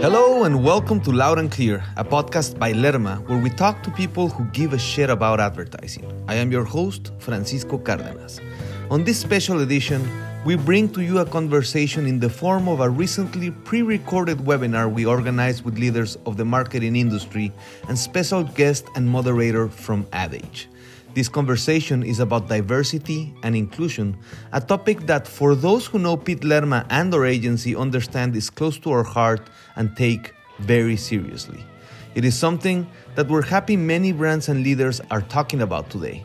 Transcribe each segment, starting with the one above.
Hello and welcome to Loud and Clear, a podcast by Lerma, where we talk to people who give a shit about advertising. I am your host, Francisco Cardenas. On this special edition, we bring to you a conversation in the form of a recently pre-recorded webinar we organized with leaders of the marketing industry and special guest and moderator from AdAge. This conversation is about diversity and inclusion, a topic that for those who know Pete Lerma and our agency understand is close to our heart and take very seriously. It is something that we're happy many brands and leaders are talking about today.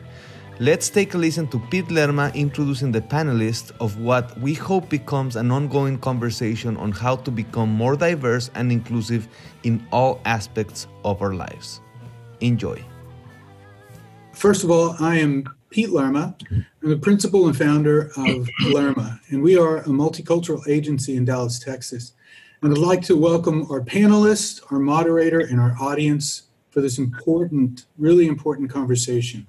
Let's take a listen to Pete Lerma introducing the panelists of what we hope becomes an ongoing conversation on how to become more diverse and inclusive in all aspects of our lives. Enjoy. First of all, I am Pete Lerma. I'm the principal and founder of Lerma, and we are a multicultural agency in Dallas, Texas. And I'd like to welcome our panelists, our moderator, and our audience for this important, really important conversation.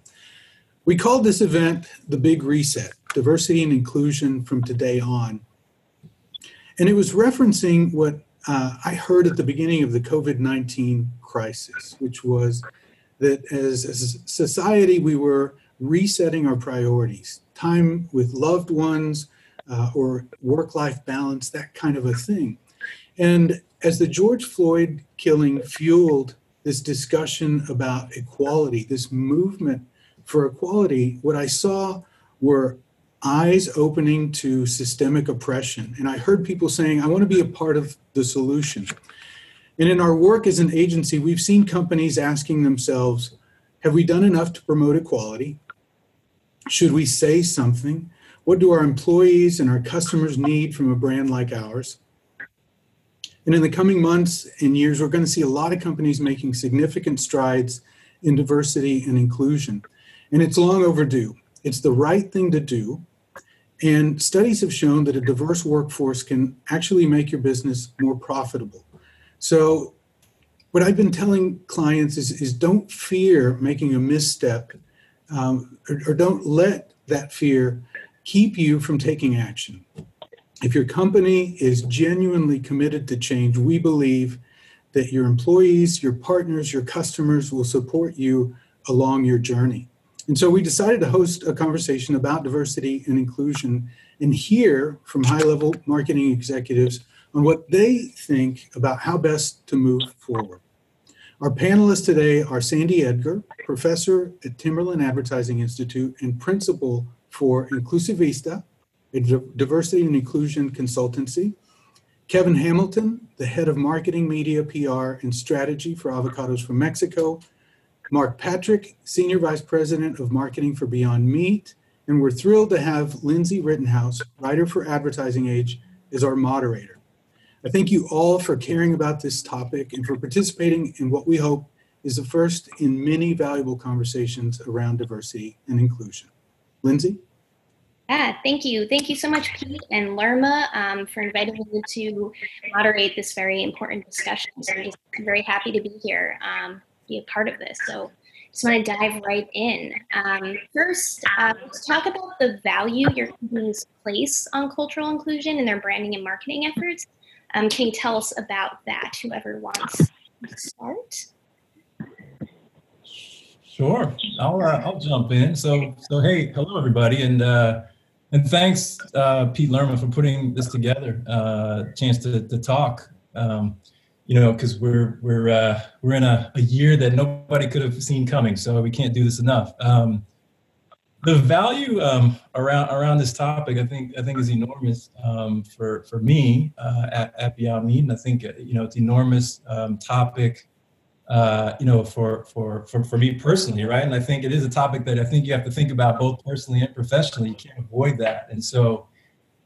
We called this event The Big Reset, Diversity and Inclusion from Today On. And it was referencing what I heard at the beginning of the COVID-19 crisis, which was that as a society, we were resetting our priorities, time with loved ones or work-life balance, that kind of a thing. And as the George Floyd killing fueled this discussion about equality, this movement for equality, what I saw were eyes opening to systemic oppression. And I heard people saying, I want to be a part of the solution. And in our work as an agency, we've seen companies asking themselves, have we done enough to promote equality? Should we say something? What do our employees and our customers need from a brand like ours? And in the coming months and years, we're going to see a lot of companies making significant strides in diversity and inclusion. And it's long overdue. It's the right thing to do. And studies have shown that a diverse workforce can actually make your business more profitable. So what I've been telling clients is don't fear making a misstep or don't let that fear keep you from taking action. If your company is genuinely committed to change, we believe that your employees, your partners, your customers will support you along your journey. And so we decided to host a conversation about diversity and inclusion and hear from high-level marketing executives on what they think about how best to move forward. Our panelists today are Sandy Edgar, professor at Timberland Advertising Institute and principal for Inclusivista, a diversity and inclusion consultancy; Kevin Hamilton, the head of marketing, media, PR, and strategy for Avocados from Mexico; Mark Patrick, senior vice president of marketing for Beyond Meat; and we're thrilled to have Lindsay Rittenhouse, writer for Advertising Age, as our moderator. I thank you all for caring about this topic and for participating in what we hope is the first in many valuable conversations around diversity and inclusion. Lindsay? Yeah, thank you. Thank you so much, Pete and Lerma, for inviting me to moderate this very important discussion. So I'm just very happy to be here, be a part of this. So I just want to dive right in. First, let's talk about the value your companies place on cultural inclusion in their branding and marketing efforts. Can you tell us about that, whoever wants to start? Sure, I'll jump in. So hey, hello everybody, and thanks Pete Lerma for putting this together. Chance to talk, because we're in a year that nobody could have seen coming, so we can't do this enough. The value around this topic, I think is enormous for me at Beyond Meat, and I think it's enormous topic, for me personally, right? And I think it is a topic that I think you have to think about both personally and professionally. You can't avoid that, and so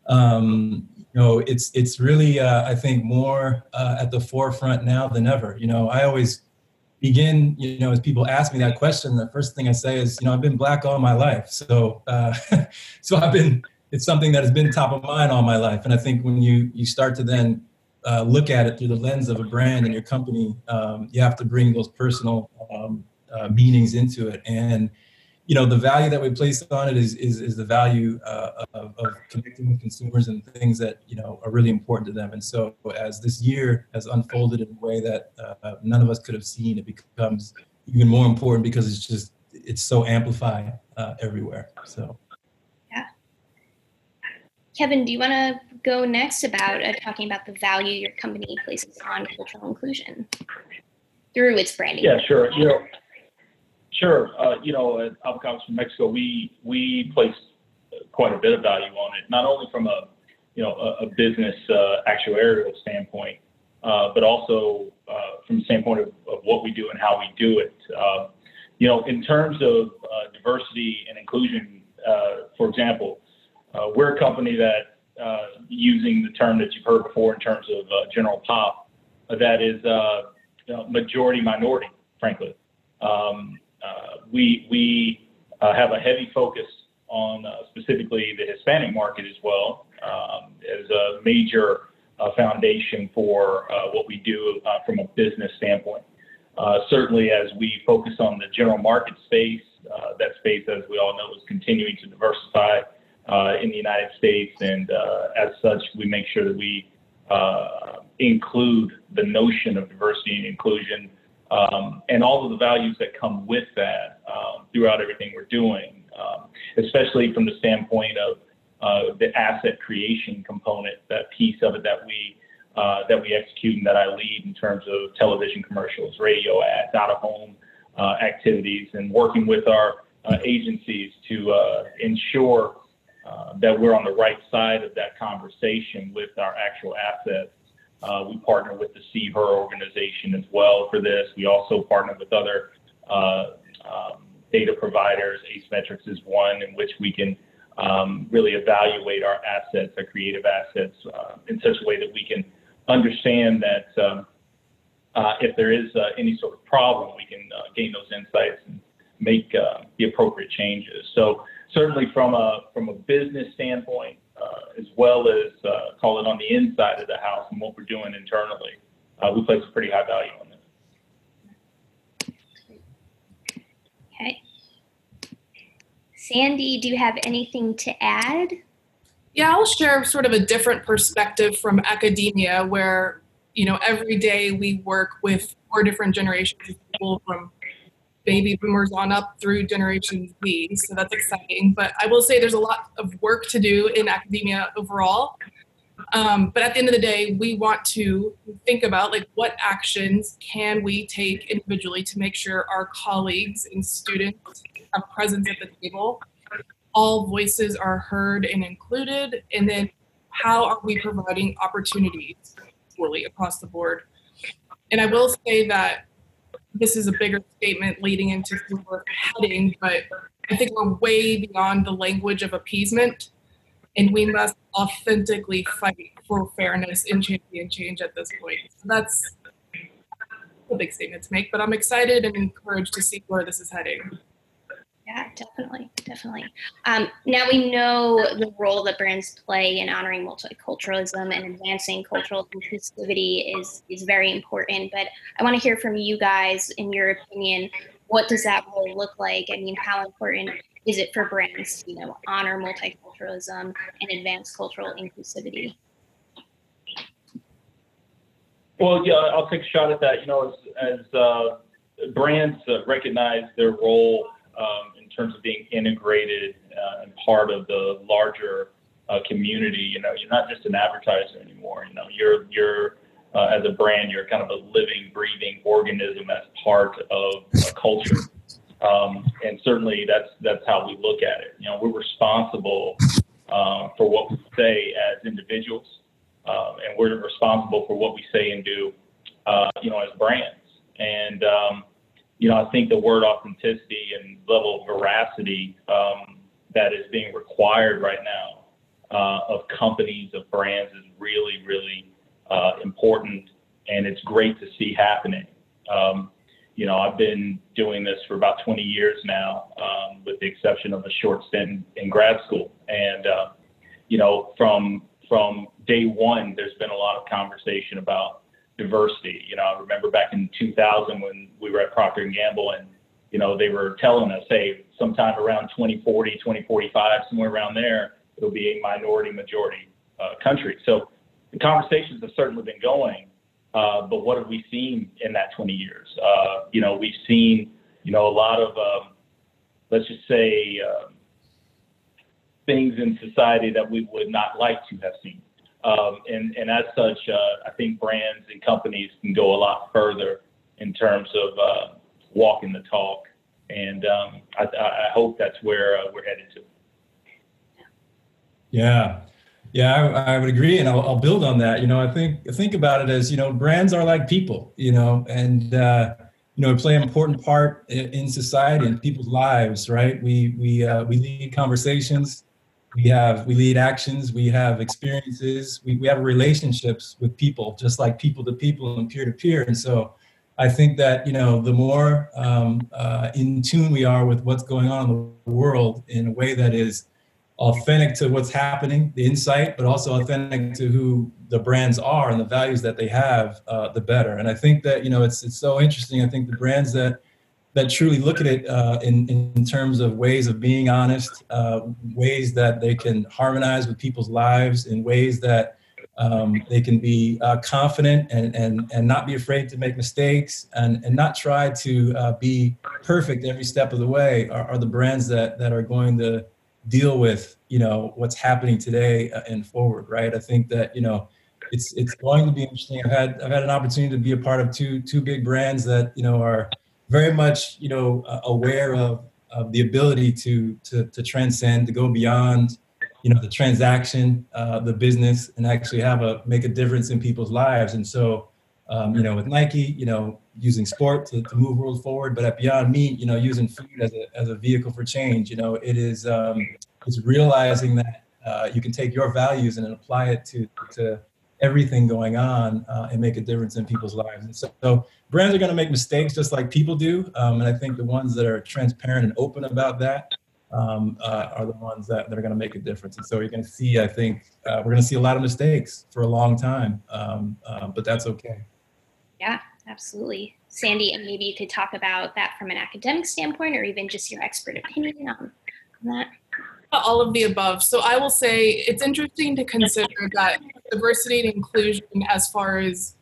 it's really I think more at the forefront now than ever. I always begin, as people ask me that question, the first thing I say is, I've been Black all my life. So so it's something that has been top of mind all my life. And I think when you start to then look at it through the lens of a brand and your company, you have to bring those personal meanings into it. And you know, the value that we place on it is the value of connecting with consumers and things that, you know, are really important to them. And so as this year has unfolded in a way that none of us could have seen, it becomes even more important because it's just, it's so amplified everywhere. So, yeah. Kevin, do you want to go next about talking about the value your company places on cultural inclusion through its branding? Yeah, sure. You know, sure. You know, at Avocados from Mexico, we place quite a bit of value on it, not only from a, you know, a business actuarial standpoint, but also from the standpoint of what we do and how we do it. You know, in terms of diversity and inclusion, for example, we're a company that, using the term that you've heard before in terms of general pop, that is you know, majority minority, frankly. We have a heavy focus on specifically the Hispanic market as well, as a major foundation for what we do from a business standpoint. Certainly, as we focus on the general market space, that space, as we all know, is continuing to diversify in the United States, and as such, we make sure that we include the notion of diversity and inclusion, and all of the values that come with that throughout everything we're doing, especially from the standpoint of the asset creation component, that piece of it that we execute and that I lead in terms of television commercials, radio ads, out-of-home activities, and working with our agencies to ensure that we're on the right side of that conversation with our actual assets. We partner with the CHER organization as well for this. We also partner with other data providers. AceMetrics is one in which we can really evaluate our assets, our creative assets, in such a way that we can understand that if there is any sort of problem, we can gain those insights and make the appropriate changes. So certainly from a business standpoint, as well as call it on the inside of the house and what we're doing internally, we place a pretty high value on this. Okay. Sandy, do you have anything to add? Yeah, I'll share sort of a different perspective from academia where, you know, every day we work with 4 different generations of people from baby boomers on up through Generation Z, so that's exciting. But I will say there's a lot of work to do in academia overall. But at the end of the day, we want to think about, like, what actions can we take individually to make sure our colleagues and students have presence at the table, all voices are heard and included, and then how are we providing opportunities equally across the board? And I will say that this is a bigger statement leading into where we're heading, but I think we're way beyond the language of appeasement, and we must authentically fight for fairness and change at this point. So that's a big statement to make, but I'm excited and encouraged to see where this is heading. Yeah, definitely, definitely. Now we know the role that brands play in honoring multiculturalism and advancing cultural inclusivity is very important, but I want to hear from you guys, in your opinion, what does that role look like? I mean, how important is it for brands to, you know, honor multiculturalism and advance cultural inclusivity? Well, yeah, I'll take a shot at that. You know, as brands recognize their role in terms of being integrated and part of the larger community, you know, you're not just an advertiser anymore. You know, you're as a brand, you're kind of a living, breathing organism as part of a culture, and certainly that's how we look at it. You know, we're responsible for what we say as individuals, and we're responsible for what we say and do, you know, as brands. And you know, I think the word authenticity and level of veracity that is being required right now of companies, of brands, is really, really important, and it's great to see happening. You know, I've been doing this for about 20 years now, with the exception of a short stint in grad school. And, you know, from from day one, there's been a lot of conversation about diversity. You know, I remember back in 2000 when we were at Procter & Gamble, and, you know, they were telling us, hey, sometime around 2040, 2045, somewhere around there, it'll be a minority-majority country. So the conversations have certainly been going, but what have we seen in that 20 years? You know, we've seen, you know, a lot of, let's just say, things in society that we would not like to have seen. And as such, I think brands and companies can go a lot further in terms of walking the talk. And I hope that's where we're headed to. Yeah. Yeah, I would agree. And I'll build on that. You know, I think about it as, you know, brands are like people, you know, and, you know, play an important part in society and people's lives, right? We lead conversations. We lead actions. We have experiences. We have relationships with people, just like people to people and peer to peer. And so I think that, you know, the more in tune we are with what's going on in the world in a way that is authentic to what's happening, the insight, but also authentic to who the brands are and the values that they have, the better. And I think that, you know, it's so interesting. I think the brands that truly look at it in terms of ways of being honest, ways that they can harmonize with people's lives, in ways that they can be confident and not be afraid to make mistakes and not try to be perfect every step of the way are the brands that are going to deal with, you know, what's happening today and forward, right? I think that, you know, it's going to be interesting. I've had an opportunity to be a part of two big brands that, you know, are very much, you know, aware of the ability to transcend, to go beyond, you know, the transaction, the business, and actually make a difference in people's lives. And so, you know, with Nike, you know, using sport to move world forward, but at Beyond Meat, you know, using food as a vehicle for change. You know, it is it's realizing that you can take your values and apply it to everything going on and make a difference in people's lives. And so brands are going to make mistakes just like people do. And I think the ones that are transparent and open about that are the ones that are going to make a difference. And so you're going to see, I think, we're going to see a lot of mistakes for a long time, but that's okay. Yeah, absolutely. Sandy, and maybe you could talk about that from an academic standpoint or even just your expert opinion on that. All of the above. So I will say it's interesting to consider that diversity and inclusion as far as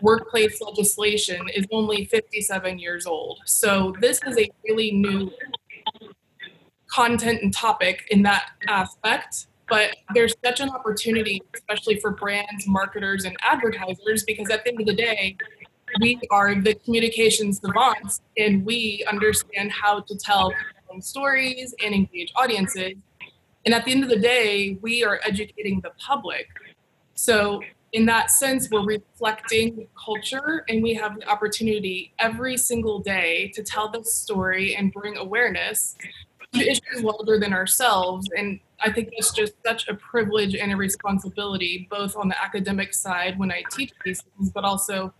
workplace legislation is only 57 years old. So this is a really new content and topic in that aspect, but there's such an opportunity, especially for brands, marketers, and advertisers, because at the end of the day, we are the communication savants, and we understand how to tell stories and engage audiences. And at the end of the day, we are educating the public. So in that sense, we're reflecting culture, and we have the opportunity every single day to tell the story and bring awareness to issues larger than ourselves. And I think it's just such a privilege and a responsibility, both on the academic side when I teach these things, but also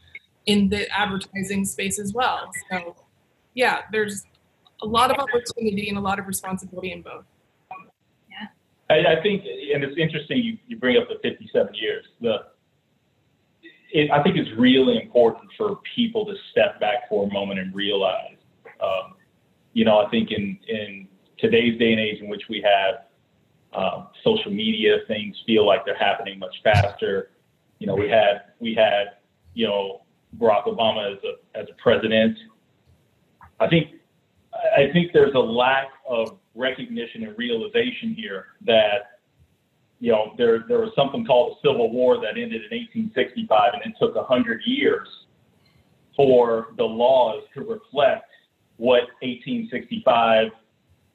in the advertising space as well. So yeah, there's a lot of opportunity and a lot of responsibility in both. Yeah, I think, and it's interesting you bring up the 57 years. I think it's really important for people to step back for a moment and realize, you know, I think in today's day and age in which we have social media, things feel like they're happening much faster. You know, we had you know, Barack Obama as a president. I think there's a lack of recognition and realization here that, you know, there was something called the Civil War that ended in 1865, and it took 100 years for the laws to reflect what 1865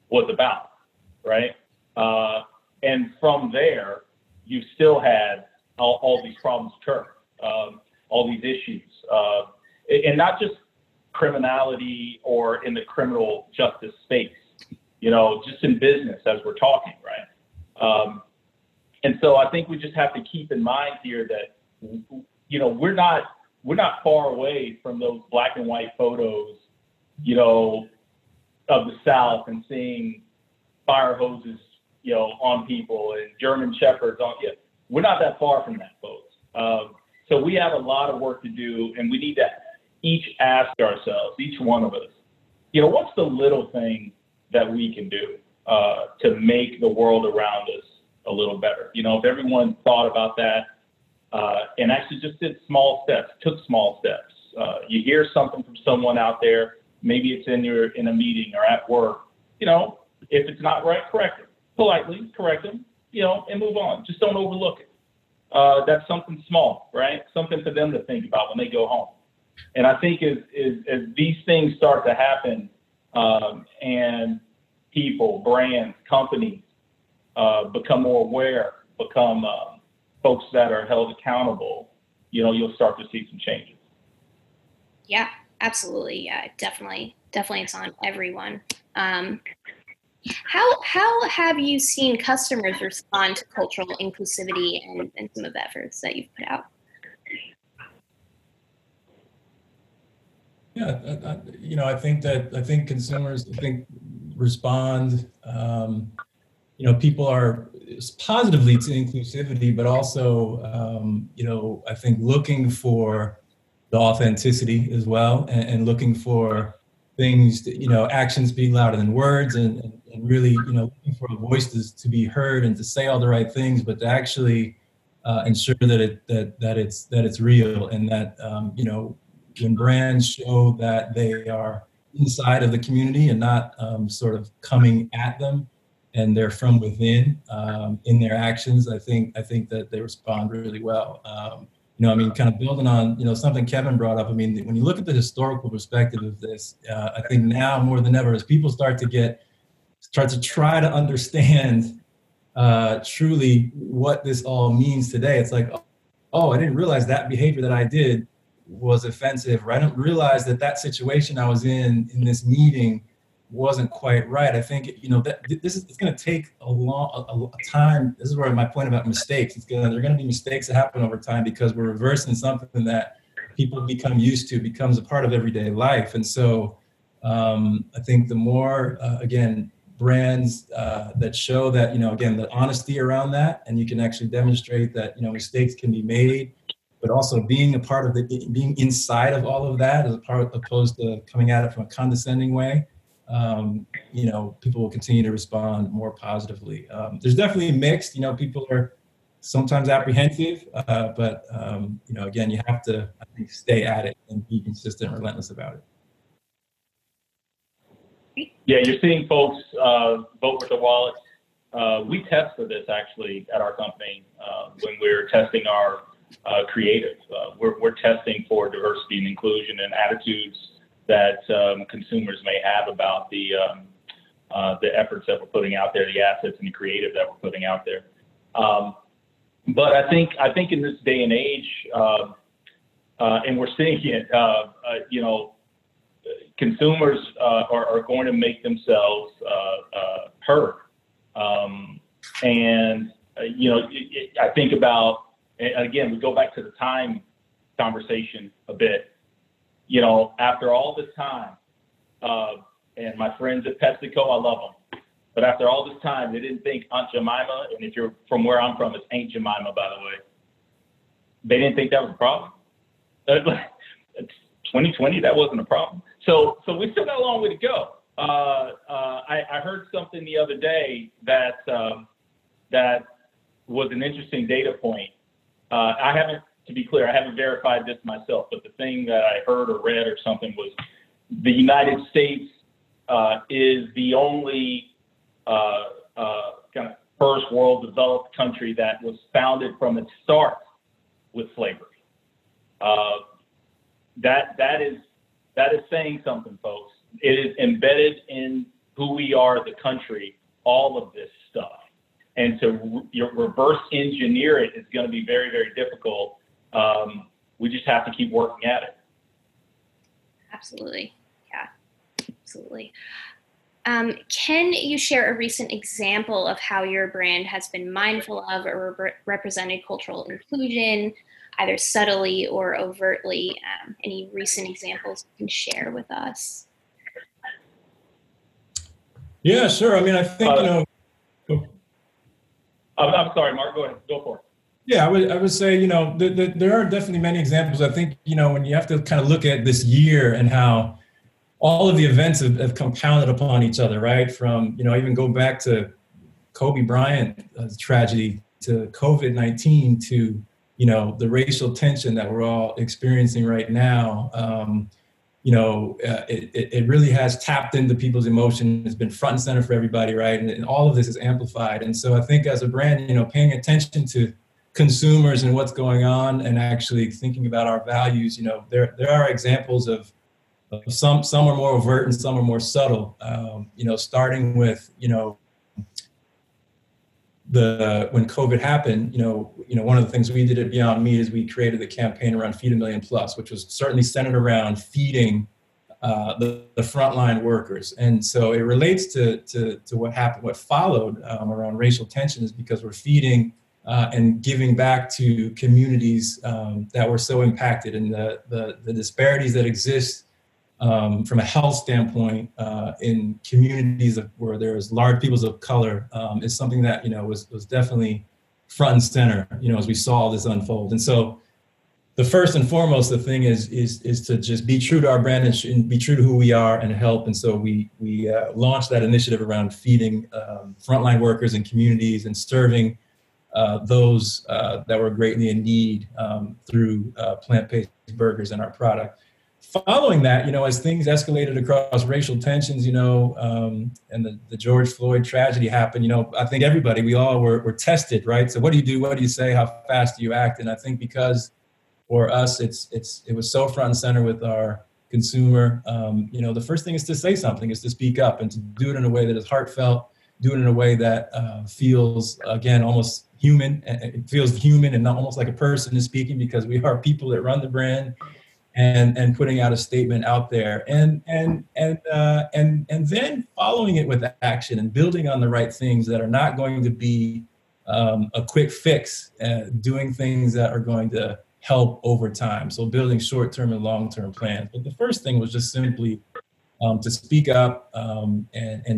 was about, right? And from there, you still had all these problems occur, all these issues, and not just criminality or in the criminal justice space, you know, just in business as we're talking, right? And so I think we just have to keep in mind here that, you know, we're not far away from those black and white photos, you know, of the South and seeing fire hoses, you know, on people and German shepherds on, yeah. We're not that far from that, folks. So we have a lot of work to do, and we need to each ask ourselves, each one of us, you know, what's the little thing that we can do to make the world around us a little better? You know, if everyone thought about that and actually just did small steps, took small steps. You hear something from someone out there, maybe it's in a meeting or at work. You know, if it's not right, correct it. Politely correct them, you know, and move on. Just don't overlook it. That's something small, right? Something for them to think about when they go home. And I think as these things start to happen, and people, brands, companies become more aware, become folks that are held accountable, you know, you'll start to see some changes. Yeah, absolutely. Yeah, definitely it's on everyone. How have you seen customers respond to cultural inclusivity and some of the efforts that you've put out? Yeah, I think consumers respond. You know, people are positively to inclusivity, but also you know, I think looking for the authenticity as well, and looking for things that, you know, actions being louder than words, and really, you know, looking for voices to be heard and to say all the right things, but to actually ensure that it's real, and that you know, when brands show that they are inside of the community and not sort of coming at them, and they're from within in their actions, I think that they respond really well. You know, I mean, kind of building on, you know, something Kevin brought up. I mean, when you look at the historical perspective of this, I think now more than ever, as people start to try to understand truly what this all means today, it's like, oh, I didn't realize that behavior that I did was offensive, or I didn't realize that situation I was in this meeting wasn't quite right. I think, you know, that this is, it's going to take a long time. This is where my point about mistakes, there are going to be mistakes that happen over time, because we're reversing something that people become used to, becomes a part of everyday life. And so I think the more, again, brands that show that, you know, again, the honesty around that, and you can actually demonstrate that, you know, mistakes can be made, but also being a part of being inside of all of that, as opposed to coming at it from a condescending way, you know, people will continue to respond more positively. There's definitely mixed, you know, people are sometimes apprehensive, but, you know, again, you have to, I think, stay at it and be consistent and relentless about it. Yeah, you're seeing folks vote with their wallets. We test for this actually at our company when we're testing our creative. We're testing for diversity and inclusion and attitudes that consumers may have about the efforts that we're putting out there, the assets and the creative that we're putting out there. But I think in this day and age, and we're seeing it, you know, consumers are going to make themselves heard. And, you know, I think about, and again, we go back to the time conversation a bit. You know, after all this time, and my friends at PepsiCo, I love them. But after all this time, they didn't think Aunt Jemima, and if you're from where I'm from, it's Aunt Jemima, by the way. They didn't think that was a problem. 2020, that wasn't a problem. So we still got a long way to go. I heard something the other day that that was an interesting data point. I haven't, to be clear, I haven't verified this myself, but the thing that I heard or read or something was the United States is the only kind of first world developed country that was founded from its start with slavery. That is saying something, folks. It is embedded in who we are, the country, all of this stuff. And to reverse engineer it is going to be very, very difficult. We just have to keep working at it. Absolutely. Yeah, absolutely. Can you share a recent example of how your brand has been mindful of or represented cultural inclusion, either subtly or overtly? Any recent examples you can share with us? Yeah, sure. I mean, I think, you know, I'm sorry, Mark, go ahead, go for it. Yeah, I would say, there are definitely many examples. I think, when you have to kind of look at this year and how all of the events have compounded upon each other, right? From, even go back to Kobe Bryant's tragedy to COVID-19 to, the racial tension that we're all experiencing right now. It really has tapped into people's emotion. It's been front and center for everybody, right? And all of this is amplified. And so I think as a brand, paying attention to consumers and what's going on and actually thinking about our values, there are examples of some are more overt and some are more subtle, starting with, when COVID happened, one of the things we did at Beyond Meat is we created the campaign around Feed a Million Plus, which was certainly centered around feeding the frontline workers. And so it relates to what happened, what followed around racial tension is because we're feeding and giving back to communities that were so impacted, and the disparities that exist from a health standpoint in communities where there's large peoples of color is something that, was definitely front and center, as we saw this unfold. And so the first and foremost, the thing is to just be true to our brand and be true to who we are and help. And so we launched that initiative around feeding frontline workers and communities and serving those that were greatly in need through plant-based burgers in our product. Following that, as things escalated across racial tensions, and the George Floyd tragedy happened, I think everybody, we all were tested, right? So what do you do? What do you say? How fast do you act? And I think because for us, it was so front and center with our consumer, the first thing is to say something, is to speak up and to do it in a way that is heartfelt, do it in a way that feels, again, almost human. It feels human and not almost like a person is speaking, because we are people that run the brand. And putting out a statement out there, and then following it with action and building on the right things that are not going to be a quick fix, doing things that are going to help over time. So building short-term and long-term plans. But the first thing was just simply to speak up and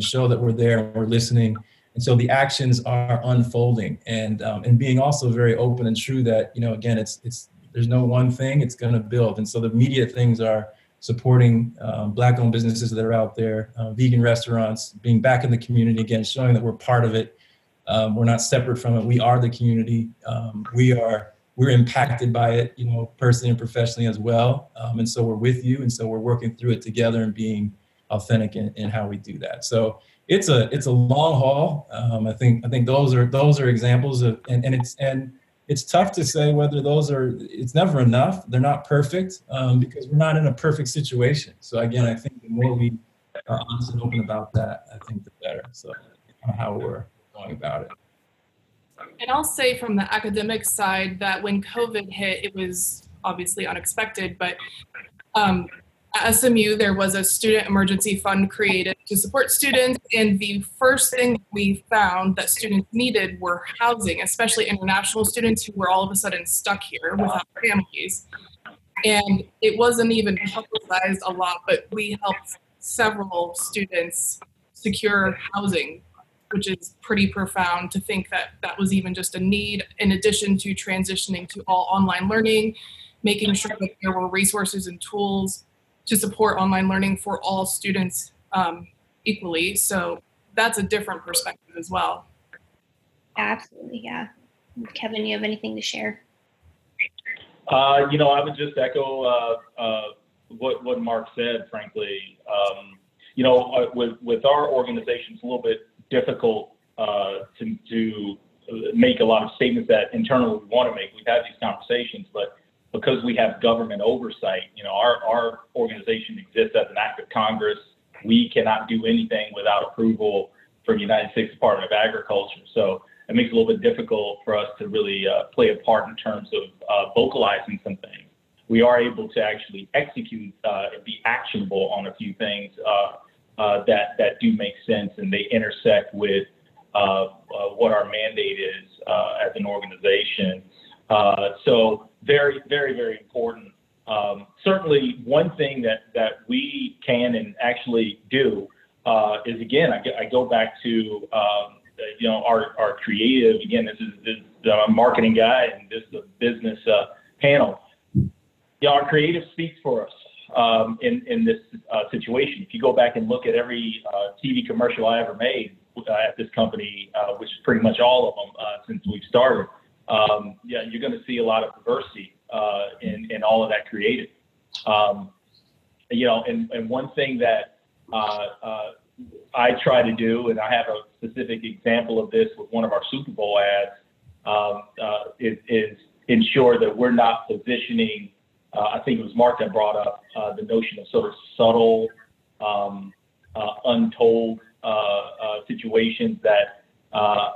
show that we're there and we're listening. And so the actions are unfolding, and being also very open and true that, again, it's. There's no one thing, it's going to build. And so the media things are supporting Black-owned businesses that are out there, vegan restaurants, being back in the community again, showing that we're part of it. We're not separate from it. We are the community. We're impacted by it, personally and professionally as well. And so we're with you. And so we're working through it together and being authentic in how we do that. So it's a long haul. I think those are examples of, it's tough to say whether those are, it's never enough. They're not perfect because we're not in a perfect situation. So again, I think the more we are honest and open about that, I think the better. So how we're going about it. And I'll say from the academic side that when COVID hit, it was obviously unexpected, but at SMU, there was a student emergency fund created to support students. And the first thing we found that students needed were housing, especially international students who were all of a sudden stuck here without families. And it wasn't even publicized a lot, but we helped several students secure housing, which is pretty profound to think that that was even just a need, in addition to transitioning to all online learning, making sure that there were resources and tools to support online learning for all students equally. So that's a different perspective as well. Absolutely, yeah. Kevin, you have anything to share? I would just echo what Mark said, frankly. With our organization, it's a little bit difficult to make a lot of statements that internally we want to make. We've had these conversations, but because we have government oversight, our organization exists as an act of Congress. We cannot do anything without approval from the United States Department of Agriculture. So it makes it a little bit difficult for us to really play a part in terms of vocalizing some things. We are able to actually execute and be actionable on a few things that do make sense, and they intersect with what our mandate is as an organization. So very, very, very important. Certainly one thing that we can and actually do is, again, I go back to our creative. Again, this is I'm a marketing guy, and this is a business panel. Yeah, our creative speaks for us in this situation. If you go back and look at every TV commercial I ever made at this company, which is pretty much all of them since we've started, yeah, you're going to see a lot of diversity in all of that creative. You know, and one thing that I try to do, and I have a specific example of this with one of our Super Bowl ads, is ensure that we're not positioning, I think it was Mark that brought up the notion of sort of subtle, untold situations that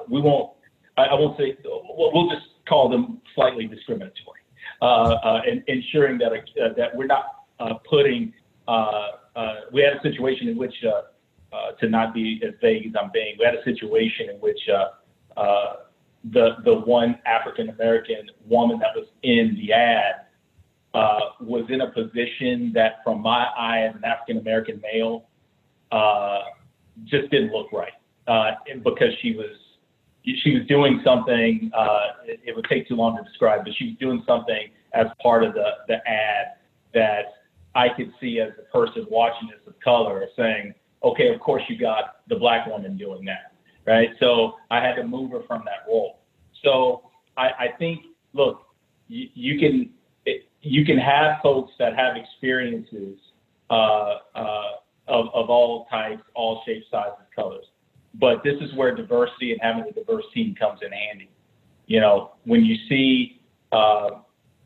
we won't, I won't say, we'll just call them slightly discriminatory, and ensuring that, that we're not putting, we had a situation in which, to not be as vague as I'm being, we had a situation in which the one African-American woman that was in the ad was in a position that from my eye as an African-American male just didn't look right, because she was doing something, it would take too long to describe, but she was doing something as part of the ad that I could see as a person watching this of color saying, okay, of course you got the black woman doing that, right? So I had to move her from that role. So I think, look, you can have folks that have experiences of all types, all shapes, sizes, colors. But this is where diversity and having a diverse team comes in handy. You know, when you see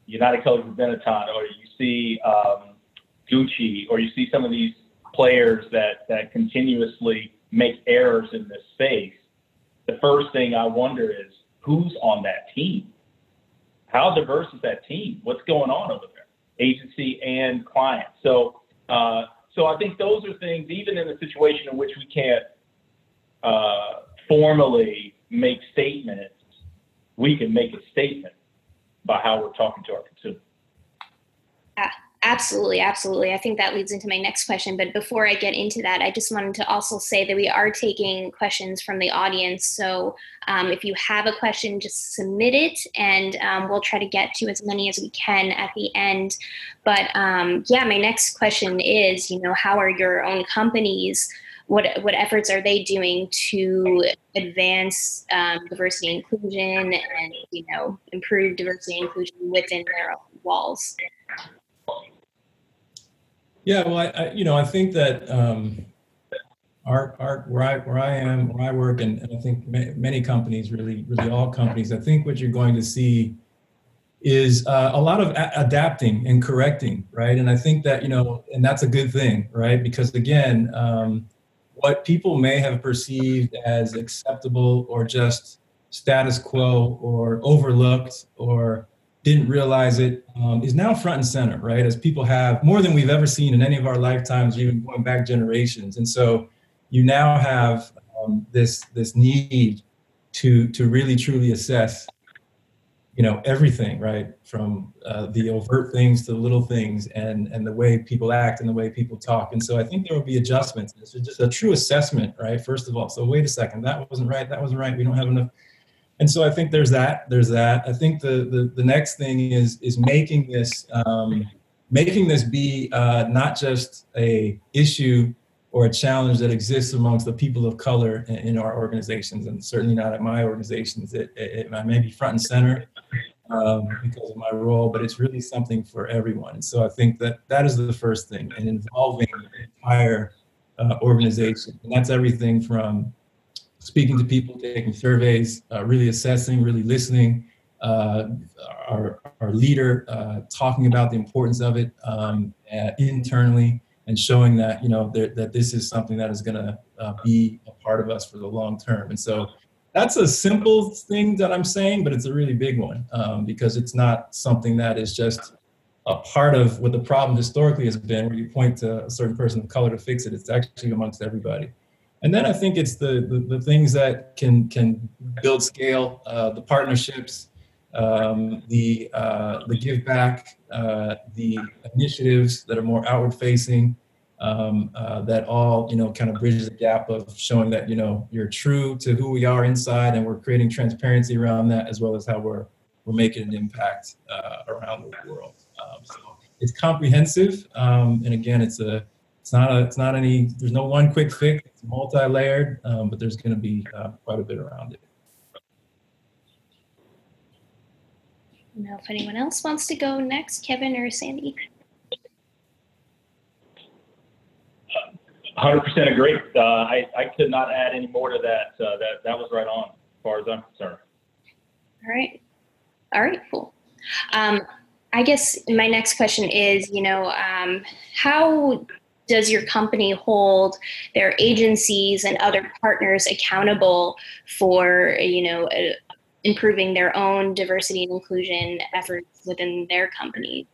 United Colors of Benetton, or you see Gucci, or you see some of these players that continuously make errors in this space, the first thing I wonder is, who's on that team? How diverse is that team? What's going on over there? Agency and client. So I think those are things, even in a situation in which we can't formally make statements, we can make a statement by how we're talking to our consumer. Yeah. Absolutely, absolutely. I think that leads into my next question. But before I get into that, I just wanted to also say that we are taking questions from the audience. So if you have a question, just submit it, and we'll try to get to as many as we can at the end. But yeah, my next question is, you know, how are your own companies, what efforts are they doing to advance diversity and inclusion and, you know, improve diversity and inclusion within their own walls? Yeah, well, I you know, I think that our where I work, and I think many companies, really all companies, I think what you're going to see is a lot of adapting and correcting, right? And I think that, you know, and that's a good thing, right? Because again, what people may have perceived as acceptable or just status quo or overlooked or didn't realize it, is now front and center, right? As people have more than we've ever seen in any of our lifetimes, even going back generations. And so you now have this need to really truly assess, you know, everything, right? From the overt things to the little things, and the way people act and the way people talk. And so I think there will be adjustments. It's just a true assessment, right? First of all, so wait a second, that wasn't right, we don't have enough. And so I think there's that. I think the next thing is making this be not just a issue or a challenge that exists amongst the people of color in our organizations, and certainly not at my organizations. It may be front and center because of my role, but it's really something for everyone. And so I think that is the first thing, and involving the entire organization. And that's everything from speaking to people, taking surveys, really assessing, really listening, our leader talking about the importance of it internally, and showing that, you know, that this is something that is going to be a part of us for the long term. And so that's a simple thing that I'm saying, but it's a really big one, because it's not something that is just a part of what the problem historically has been, where you point to a certain person of color to fix it. It's actually amongst everybody. And then I think it's the things that can build scale, the partnerships, the give back, the initiatives that are more outward facing, that all, kind of bridges the gap of showing that, you're true to who we are inside, and we're creating transparency around that, as well as how we're making an impact around the world. So it's comprehensive. And again, there's no one quick fix. It's multi-layered, but there's going to be quite a bit around it. Now, if anyone else wants to go next, Kevin or Sandy. 100% agree. I could not add any more to that. That was right on, as far as I'm concerned. All right, cool. I guess my next question is, how does your company hold their agencies and other partners accountable for, improving their own diversity and inclusion efforts within their companies?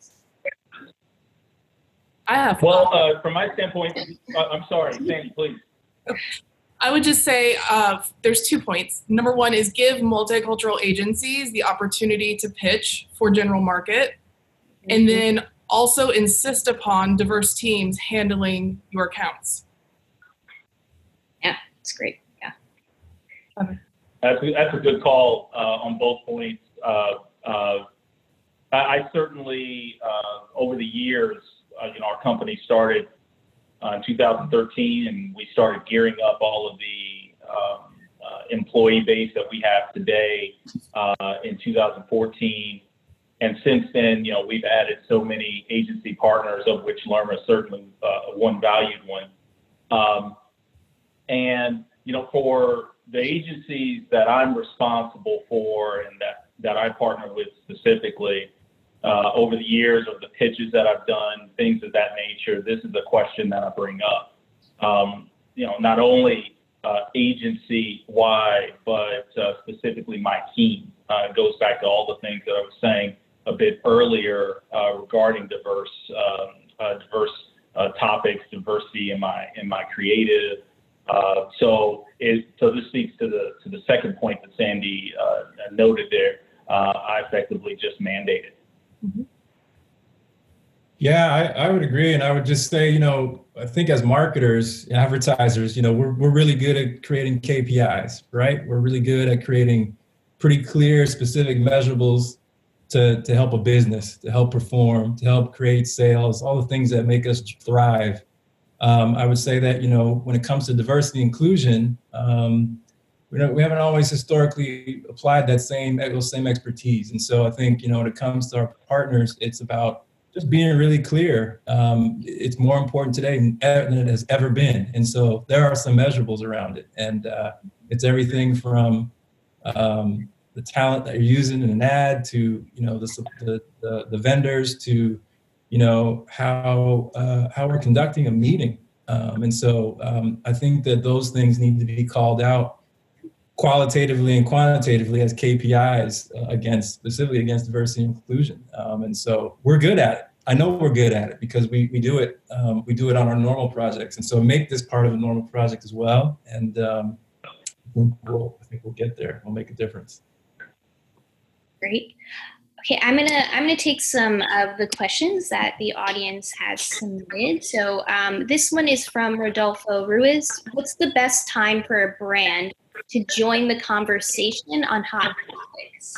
I have. Well, from my standpoint, I'm sorry, Sandy, please. I would just say there's 2 points. Number one is give multicultural agencies the opportunity to pitch for general market, and then also insist upon diverse teams handling your accounts. Yeah, it's great. Yeah. That's a good call on both points. I certainly, over the years, our company started in 2013, and we started gearing up all of the employee base that we have today in 2014. And since then, we've added so many agency partners, of which Lerma is certainly one valued one. And, for the agencies that I'm responsible for and that I partner with specifically, over the years of the pitches that I've done, things of that nature, this is a question that I bring up. Not only agency-wide, but specifically my team. It goes back to all the things that I was saying a bit earlier regarding diverse topics, diversity in my creative. So this speaks to the second point that Sandy noted there. I effectively just mandated. Mm-hmm. Yeah, I would agree, and I would just say, I think as marketers, advertisers, we're really good at creating KPIs, right? We're really good at creating pretty clear, specific measurables to help a business, to help perform, to help create sales, all the things that make us thrive. I would say that, when it comes to diversity and inclusion, we haven't always historically applied that same expertise. And so I think, when it comes to our partners, it's about just being really clear. It's more important today than it has ever been. And so there are some measurables around it. And it's everything from the talent that you're using in an ad to, the vendors to, how we're conducting a meeting. And so I think that those things need to be called out qualitatively and quantitatively as KPIs specifically against diversity and inclusion. And so we're good at it. I know we're good at it because we do it. We do it on our normal projects. And so make this part of a normal project as well. And I think we'll get there. We'll make a difference. Great. Okay, I'm gonna take some of the questions that the audience has submitted. So this one is from Rodolfo Ruiz. What's the best time for a brand to join the conversation on hot topics?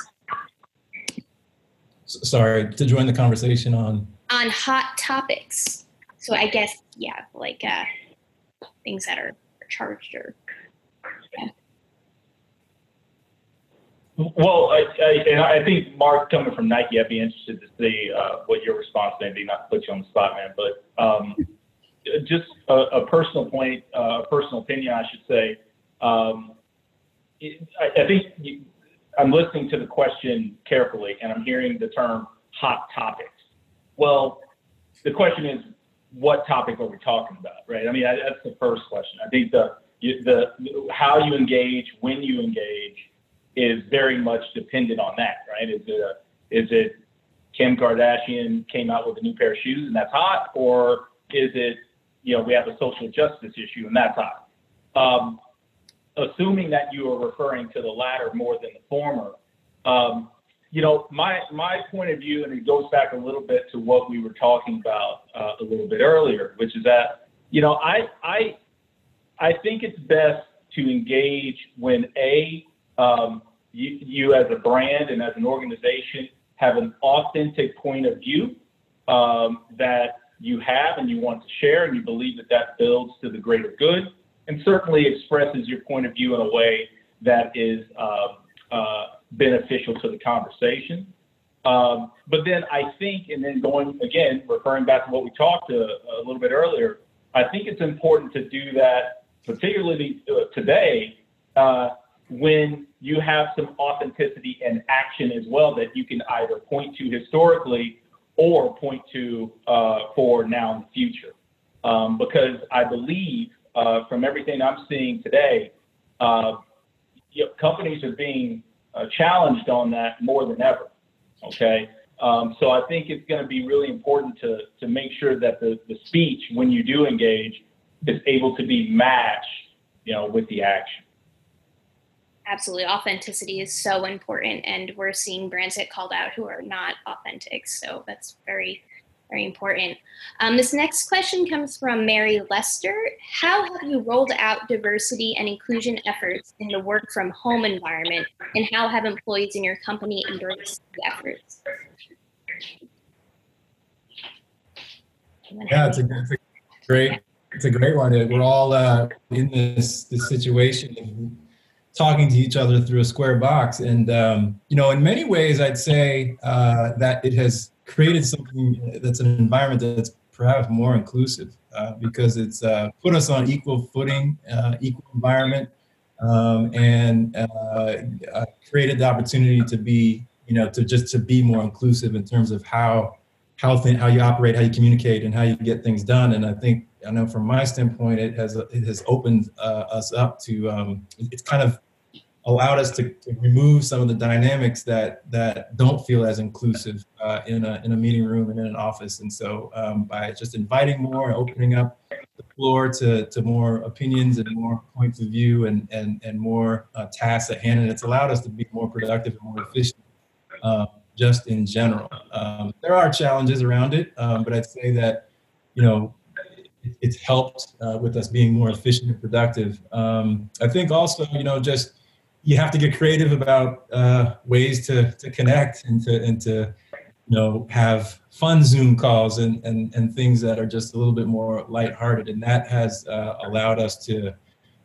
Sorry, to join the conversation on hot topics. So I guess, yeah, like things that are charged or. Yeah. Well, I think, Mark, coming from Nike, I'd be interested to see what your response may be, not to put you on the spot, man, but just a personal point, a personal opinion, I should say. I think I'm listening to the question carefully, and I'm hearing the term hot topics. Well, the question is, what topic are we talking about, right? I mean, that's the first question. I think the how you engage, when you engage, is very much dependent on that, right? Is it Kim Kardashian came out with a new pair of shoes and that's hot, or is it, we have a social justice issue and that's hot? Assuming that you are referring to the latter more than the former, my point of view, and it goes back a little bit to what we were talking about a little bit earlier, which is that You know, I think it's best to engage when you as a brand and as an organization have an authentic point of view that you have and you want to share, and you believe that that builds to the greater good, and certainly expresses your point of view in a way that is beneficial to the conversation. But then I think, and then going again, referring back to what we talked a little bit earlier, I think it's important to do that, particularly today, when you have some authenticity and action as well that you can either point to historically or point to for now in the future. Because I believe from everything I'm seeing today, companies are being challenged on that more than ever. Okay. So I think it's going to be really important to make sure that the speech, when you do engage, is able to be matched, with the action. Absolutely. Authenticity is so important, and we're seeing brands get called out who are not authentic. So that's very, very important. This next question comes from Mary Lester. How have you rolled out diversity and inclusion efforts in the work from home environment, and how have employees in your company embraced the efforts? Yeah, it's a great one. We're all in this situation of talking to each other through a square box. And, in many ways, I'd say that it has created something that's an environment that's perhaps more inclusive because it's put us on equal footing, equal environment, and created the opportunity to be, to be more inclusive in terms of how you operate, how you communicate, and how you get things done. And I think, I know from my standpoint, it has opened us up to, it's kind of allowed us to remove some of the dynamics that don't feel as inclusive in a meeting room and in an office. And so by just inviting more and opening up the floor to more opinions and more points of view and more tasks at hand, and it's allowed us to be more productive and more efficient. Just in general. There are challenges around it, but I'd say that, it's helped with us being more efficient and productive. I think also, just you have to get creative about ways to connect and to have fun Zoom calls and things that are just a little bit more lighthearted. And that has allowed us to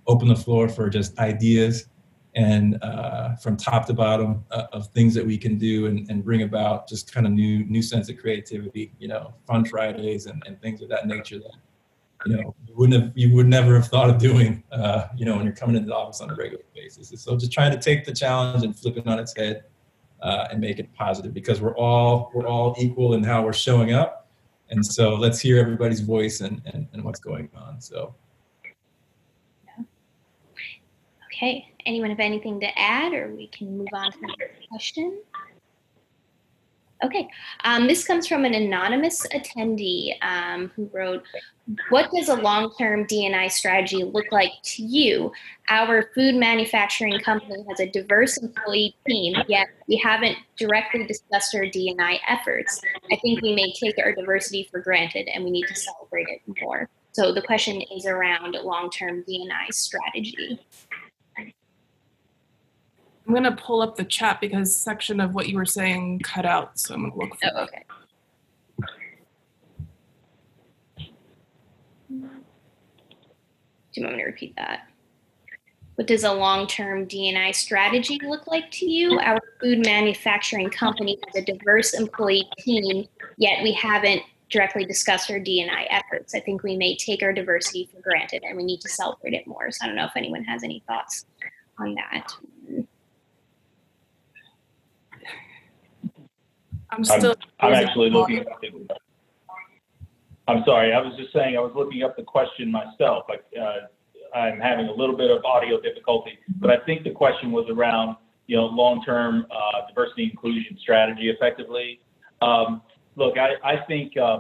open the floor for just ideas and from top to bottom of things that we can do and bring about just kind of new sense of creativity, fun Fridays and things of that nature that, you would never have thought of doing, when you're coming into the office on a regular basis. And so just trying to take the challenge and flip it on its head and make it positive, because we're all equal in how we're showing up. And so let's hear everybody's voice and what's going on, so. Okay, anyone have anything to add, or we can move on to the next question? Okay, this comes from an anonymous attendee who wrote, what does a long-term D&I strategy look like to you? Our food manufacturing company has a diverse employee team, yet we haven't directly discussed our D&I efforts. I think we may take our diversity for granted, and we need to celebrate it more. So the question is around long-term D&I strategy. I'm going to pull up the chat because section of what you were saying cut out, so I'm going to look for it. Oh, okay. Do you want me to repeat that? What does a long-term D&I strategy look like to you? Our food manufacturing company has a diverse employee team, yet we haven't directly discussed our D&I efforts. I think we may take our diversity for granted, and we need to celebrate it more. So I don't know if anyone has any thoughts on that. I'm actually looking up the, I'm sorry, I was just saying I was looking up the question myself. I'm having a little bit of audio difficulty, but I think the question was around, long-term diversity inclusion strategy effectively. Look, I think, I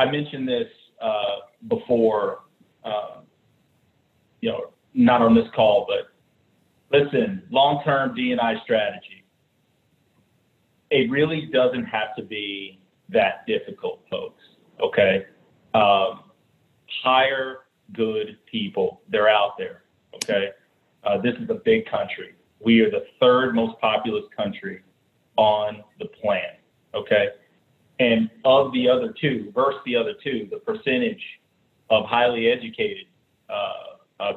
mentioned this before, not on this call, but listen, long-term D&I strategy, it really doesn't have to be that difficult, folks. big country. We are the third most populous country on the planet, okay? And of the other two, versus the other two, the percentage of highly educated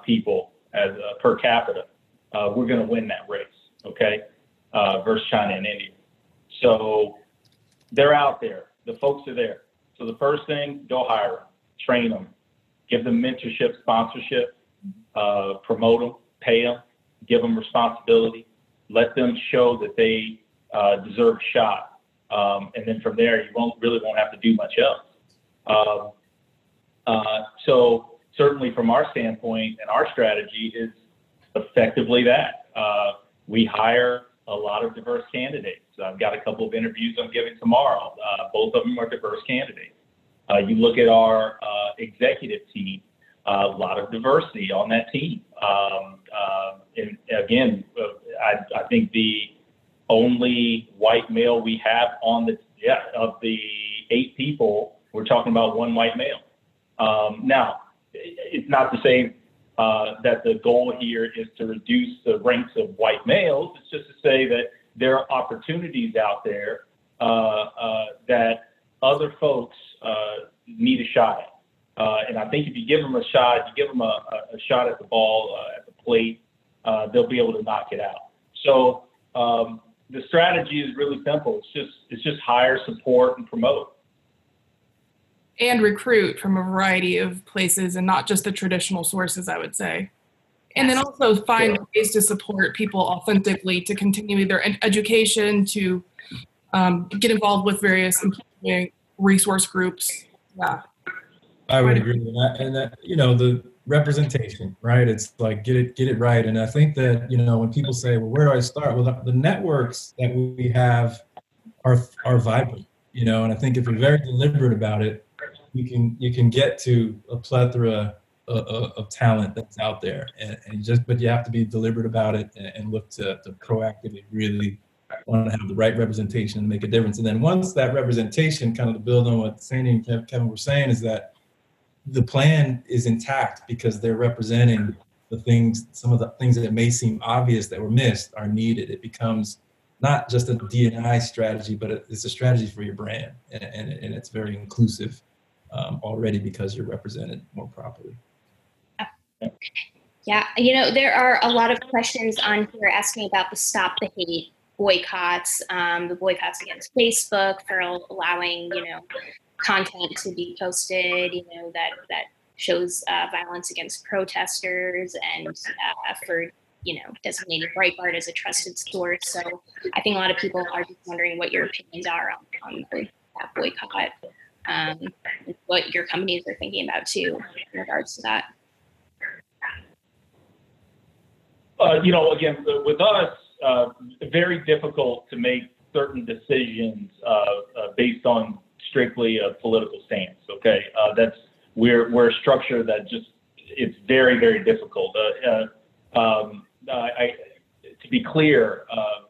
people as per capita, we're going to win that race, okay, versus China and India. So they're out there. The folks are there. So the first thing, go hire them, train them, give them mentorship, sponsorship, promote them, pay them, give them responsibility, let them show that they deserve a shot. And then from there, you won't have to do much else. So certainly from our standpoint and our strategy is effectively that. We hire a lot of diverse candidates. I've got a couple of interviews I'm giving tomorrow. Both of them are diverse candidates. You look at our executive team, a lot of diversity on that team. And again, I think the only white male we have on the, of the 8 people, we're talking about 1 white male. Now, it's not to say that the goal here is to reduce the ranks of white males. It's just to say that there are opportunities out there that other folks need a shot at. And I think if you give them a shot, you give them a shot at the ball, at the plate, they'll be able to knock it out. So the strategy is really simple. It's just hire, support, and promote. And recruit from a variety of places and not just the traditional sources, I would say. And then also find ways to support people authentically to continue their education, to get involved with various employee resource groups. Yeah, I would agree with that. And that, you know, the representation, right? It's like get it right. And I think that, you know, when people say, "Well, where do I start?" Well, the networks that we have are vibrant, you know. And I think if you're very deliberate about it, you can get to a plethora of talent that's out there, but you have to be deliberate about it and look to proactively really want to have the right representation and make a difference. And then once that representation, kind of to build on what Sandy and Kevin were saying, is that the plan is intact because they're representing the things, some of the things that may seem obvious that were missed are needed. It becomes not just a D&I strategy, but it's a strategy for your brand, and it's very inclusive already because you're represented more properly. Yeah, you know, there are a lot of questions on here asking about the Stop the Hate boycotts, the boycotts against Facebook for allowing, you know, content to be posted, you know, that shows violence against protesters, and for, you know, designating Breitbart as a trusted source. So I think a lot of people are just wondering what your opinions are on that boycott, what your companies are thinking about too in regards to that. You know, again, with us, very difficult to make certain decisions based on strictly a political stance. Okay, we're a structure that just, it's very, very difficult. To be clear,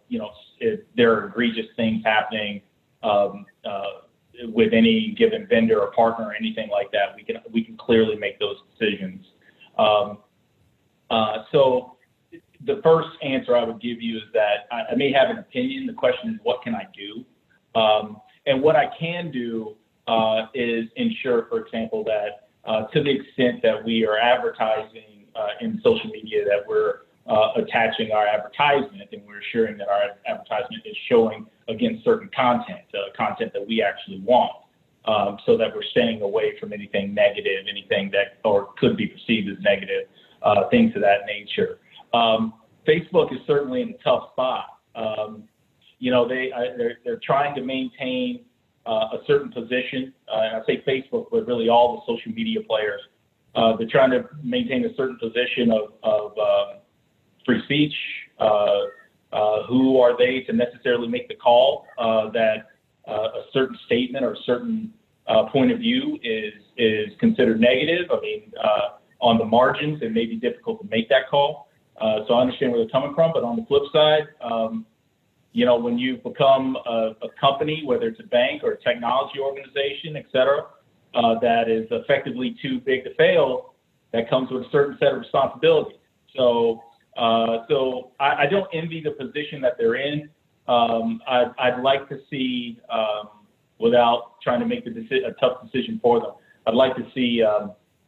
you know, there are egregious things happening with any given vendor or partner or anything like that. We can clearly make those decisions. So. The first answer I would give you is that I may have an opinion. The question is, what can I do? And what I can do is ensure, for example, that to the extent that we are advertising in social media, that we're attaching our advertisement and we're assuring that our advertisement is showing against certain content that we actually want, so that we're staying away from anything negative, anything that or could be perceived as negative, things of that nature. Facebook is certainly in a tough spot. You know, they're trying to maintain a certain position. And I say Facebook, but really all the social media players. They're trying to maintain a certain position of free speech. Who are they to necessarily make the call that a certain statement or a certain point of view is considered negative? I mean, on the margins, it may be difficult to make that call. So I understand where they're coming from, but on the flip side, you know, when you become a company, whether it's a bank or a technology organization, et cetera, that is effectively too big to fail, that comes with a certain set of responsibilities. So So I don't envy the position that they're in. I'd like to see, without trying to make the a tough decision for them, I'd like to see,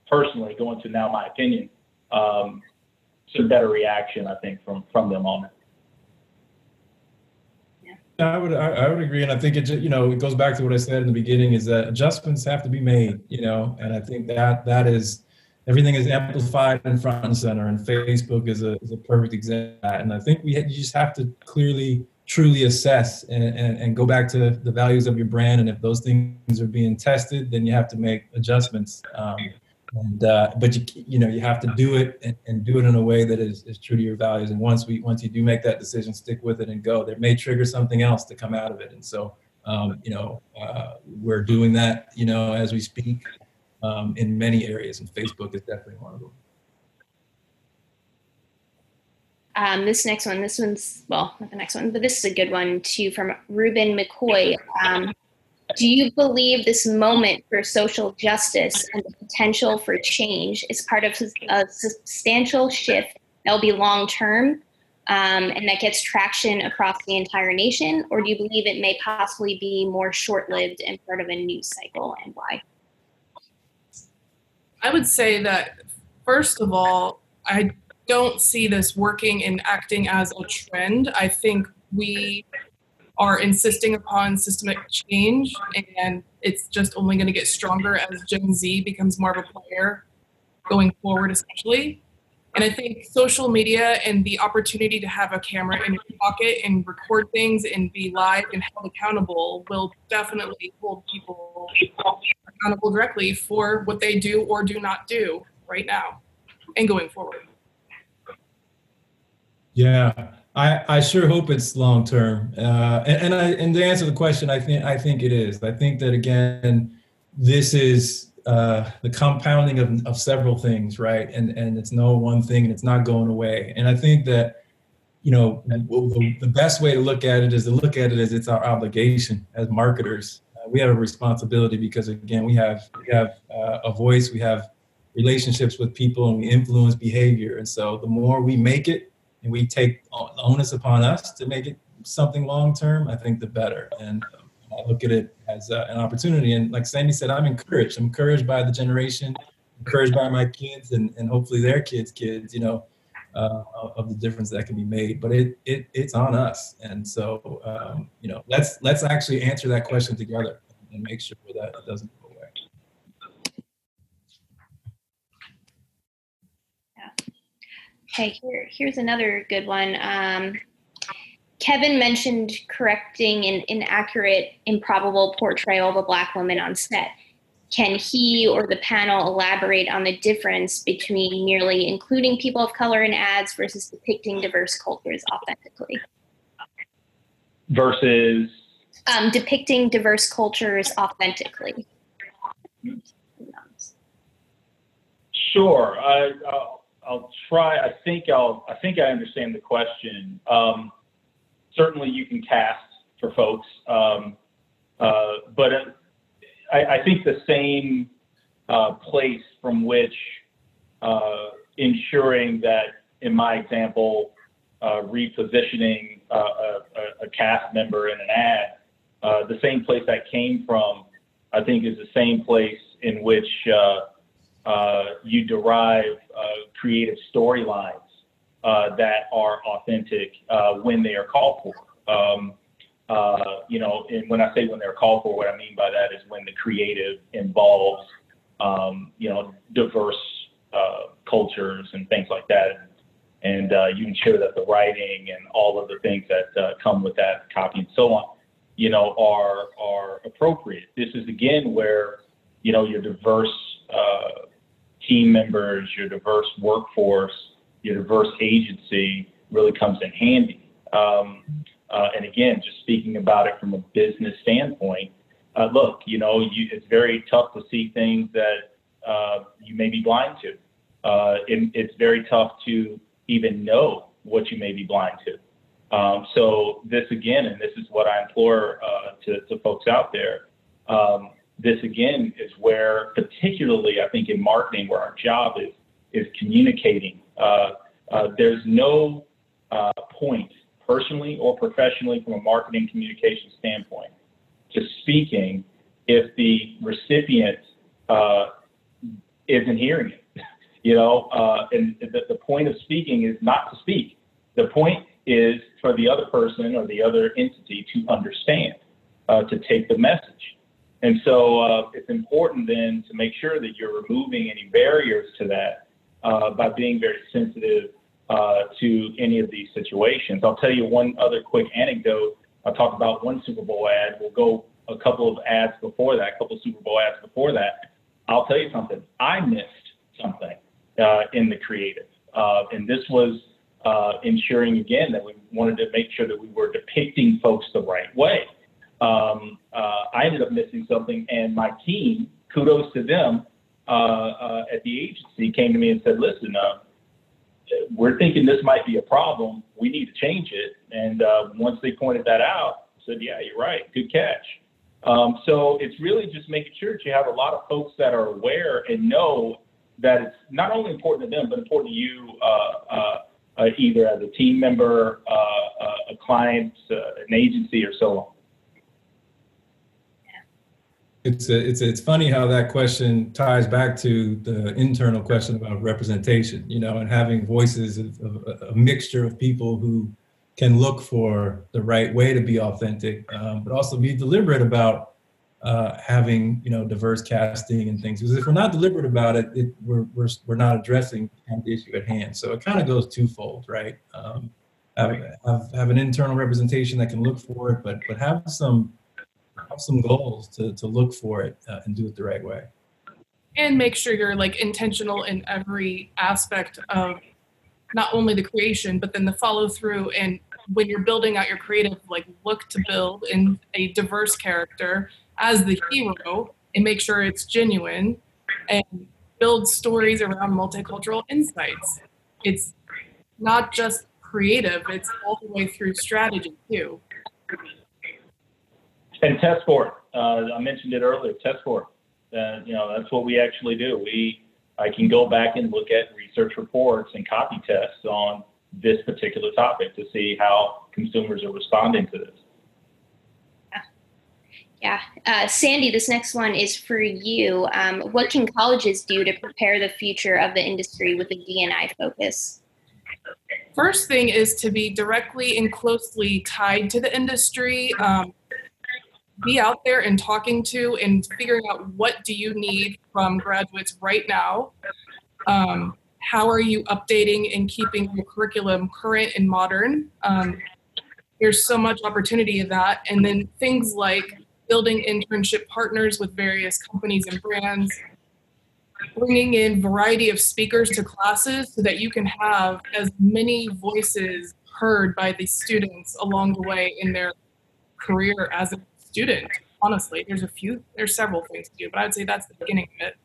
personally, going to now my opinion, some better reaction, I think, from them on it. I would agree, and I think it, you know, it goes back to what I said in the beginning, is that adjustments have to be made, you know, and I think that is, everything is amplified in front and center, and Facebook is a perfect example of that. And I think you just have to clearly, truly assess and go back to the values of your brand, and if those things are being tested, then you have to make adjustments. But you have to do it and do it in a way that is true to your values. And once you do make that decision, stick with it and go. There may trigger something else to come out of it. And so, we're doing that, as we speak, in many areas, and Facebook is definitely one of them. This is a good one too, from Ruben McCoy. Do you believe this moment for social justice and the potential for change is part of a substantial shift that will be long-term, and that gets traction across the entire nation? Or do you believe it may possibly be more short-lived and part of a news cycle, and why? I would say that, first of all, I don't see this working and acting as a trend. I think we are insisting upon systemic change, and it's just only going to get stronger as Gen Z becomes more of a player going forward, especially. And I think social media and the opportunity to have a camera in your pocket and record things and be live and held accountable will definitely hold people accountable directly for what they do or do not do right now and going forward. Yeah. I sure hope it's long term. And to answer the question, I think it is. I think that, again, this is the compounding of several things, right? And it's no one thing, and it's not going away. And I think that, the best way to look at it is as it's our obligation as marketers. We have a responsibility because, again, we have a voice, we have relationships with people, and we influence behavior. And so the more we make it, and we take the onus upon us to make it something long-term, I think the better. And I look at it as an opportunity. And like Sandy said, I'm encouraged. I'm encouraged by the generation, encouraged by my kids, and hopefully their kids, of the difference that can be made. But it's on us. And so, let's actually answer that question together and make sure that it doesn't go away. Okay, here's another good one. Kevin mentioned correcting an inaccurate, improbable portrayal of a Black woman on set. Can he or the panel elaborate on the difference between merely including people of color in ads versus depicting diverse cultures authentically? Versus? Depicting diverse cultures authentically. Sure. I'll try. I think I understand the question. Certainly, you can cast for folks, but I think the same place from which ensuring that, in my example, repositioning a cast member in an ad, the same place that came from, I think, is the same place in which you derive creative storylines that are authentic when they are called for. And when I say when they're called for, what I mean by that is when the creative involves, diverse cultures and things like that. And you ensure that the writing and all of the things that come with that, copy and so on, are appropriate. This is, again, where, your diverse team members, your diverse workforce, your diverse agency really comes in handy. And again, just speaking about it from a business standpoint, look, it's very tough to see things that you may be blind to. It's very tough to even know what you may be blind to. So this, again, and this is what I implore to folks out there, this, again, is where particularly I think in marketing where our job is communicating There's no point, personally or professionally, from a marketing communication standpoint, to speaking if the recipient isn't hearing it. And the point of speaking is not to speak. The point is for the other person or the other entity to understand, to take the message. And so it's important then to make sure that you're removing any barriers to that by being very sensitive to any of these situations. I'll tell you one other quick anecdote. I'll talk about one Super Bowl ad. We'll go a couple of ads before that, a couple of Super Bowl ads before that. I'll tell you something. I missed something in the creative. And this was ensuring, again, that we wanted to make sure that we were depicting folks the right way. I ended up missing something, and my team, kudos to them, at the agency, came to me and said, listen, we're thinking this might be a problem. We need to change it. And once they pointed that out, I said, yeah, you're right. Good catch. So it's really just making sure that you have a lot of folks that are aware and know that it's not only important to them, but important to you, either as a team member, a client, an agency, or so on. It's funny how that question ties back to the internal question about representation, and having voices of a mixture of people who can look for the right way to be authentic, but also be deliberate about having, diverse casting and things. Because if we're not deliberate about it, we're not addressing the issue at hand. So it kind of goes twofold, right? Have an internal representation that can look for it, but have some goals to look for it and do it the right way. And make sure you're intentional in every aspect of not only the creation, but then the follow through. And when you're building out your creative, look to build in a diverse character as the hero and make sure it's genuine and build stories around multicultural insights. It's not just creative, it's all the way through strategy too. And test for it. I mentioned it earlier, test for it. That's what we actually do. I can go back and look at research reports and copy tests on this particular topic to see how consumers are responding to this. Yeah. Sandy, this next one is for you. What can colleges do to prepare the future of the industry with a D&I focus? First thing is to be directly and closely tied to the industry. Be out there and talking to and figuring out what do you need from graduates right now. How are you updating and keeping your curriculum current and modern? There's so much opportunity in that. And then things like building internship partners with various companies and brands, bringing in variety of speakers to classes so that you can have as many voices heard by the students along the way in their career as a student. Honestly, there's several things to do, but I'd say that's the beginning of it.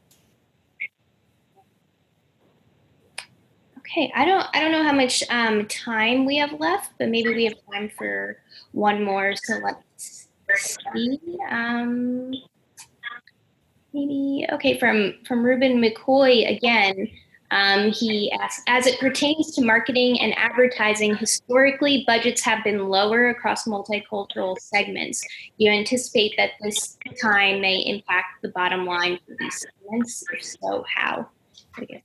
Okay, I don't know how much time we have left, but maybe we have time for one more. So let's see. From Ruben McCoy again. He asks, as it pertains to marketing and advertising, historically, budgets have been lower across multicultural segments. Do you anticipate that this time may impact the bottom line for these segments? If so, how? I guess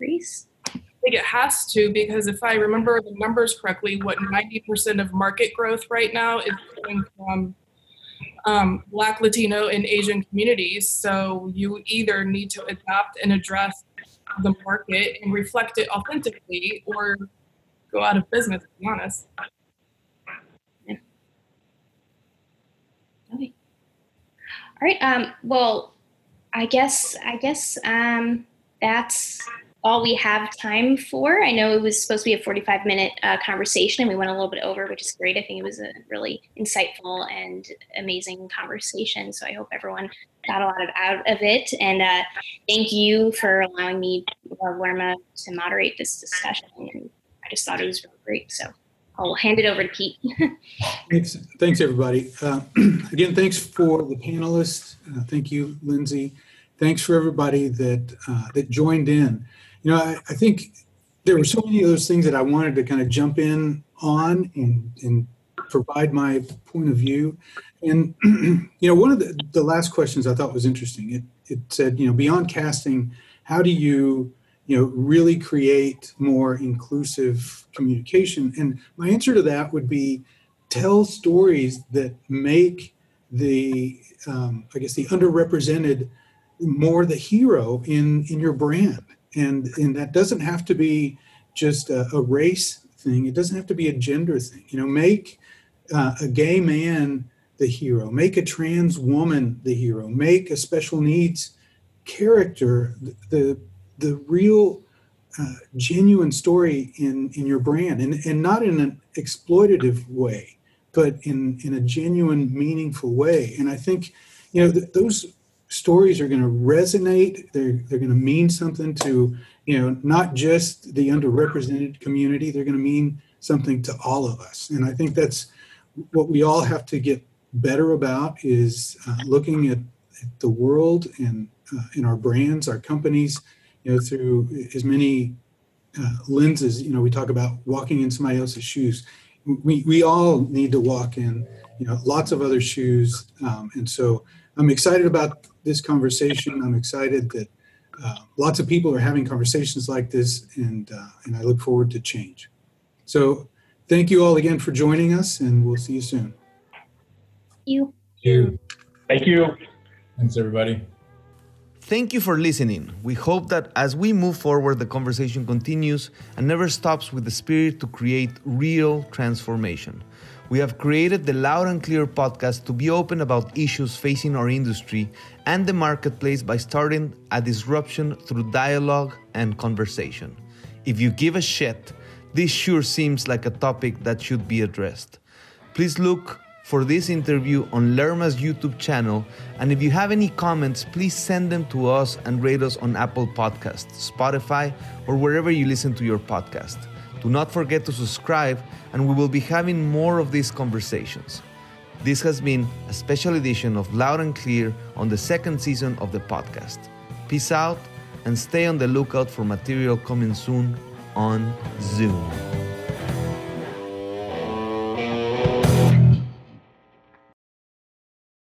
Reese? I think it has to, because if I remember the numbers correctly, what 90% of market growth right now is coming from Black, Latino, and Asian communities. So you either need to adapt and address the market and reflect it authentically, or go out of business, to be honest. Yeah. Okay. All right. Well, I guess that's all we have time for. I know it was supposed to be a 45-minute conversation, and we went a little bit over, which is great. I think it was a really insightful and amazing conversation, so I hope everyone got a lot out of it. And thank you for allowing me, Lerma, to moderate this discussion. And I just thought it was really great, so I'll hand it over to Pete. Thanks, everybody. Again, thanks for the panelists. Thank you, Lindsay. Thanks for everybody that joined in. I think there were so many of those things that I wanted to kind of jump in on and provide my point of view. And, you know, one of the last questions I thought was interesting. It said, you know, beyond casting, how do you, really create more inclusive communication? And my answer to that would be tell stories that make the, I guess, the underrepresented more the hero in your brand. And that doesn't have to be just a race thing. It doesn't have to be a gender thing. You know, make a gay man the hero. Make a trans woman the hero. Make a special needs character the real genuine story in your brand, and not in an exploitative way, but in a genuine, meaningful way. And I think, you know, those stories are going to resonate. They're going to mean something to, you know, not just the underrepresented community. They're going to mean something to all of us. And I think that's what we all have to get better about, is looking at the world and in our brands, our companies, you know, through as many lenses. You know, we talk about walking in somebody else's shoes. We all need to walk in, you know, lots of other shoes. And so I'm excited about this conversation. I'm excited that lots of people are having conversations like this, and I look forward to change. So thank you all again for joining us, and we'll see you soon. Thank you. Thanks, everybody. Thank you for listening. We hope that as we move forward, the conversation continues and never stops with the spirit to create real transformation. We have created the Loud and Clear podcast to be open about issues facing our industry and the marketplace by starting a disruption through dialogue and conversation. If you give a shit, this sure seems like a topic that should be addressed. Please look for this interview on Lerma's YouTube channel. And if you have any comments, please send them to us and rate us on Apple Podcasts, Spotify, or wherever you listen to your podcast. Do not forget to subscribe, and we will be having more of these conversations. This has been a special edition of Loud and Clear on the second season of the podcast. Peace out, and stay on the lookout for material coming soon on Zoom.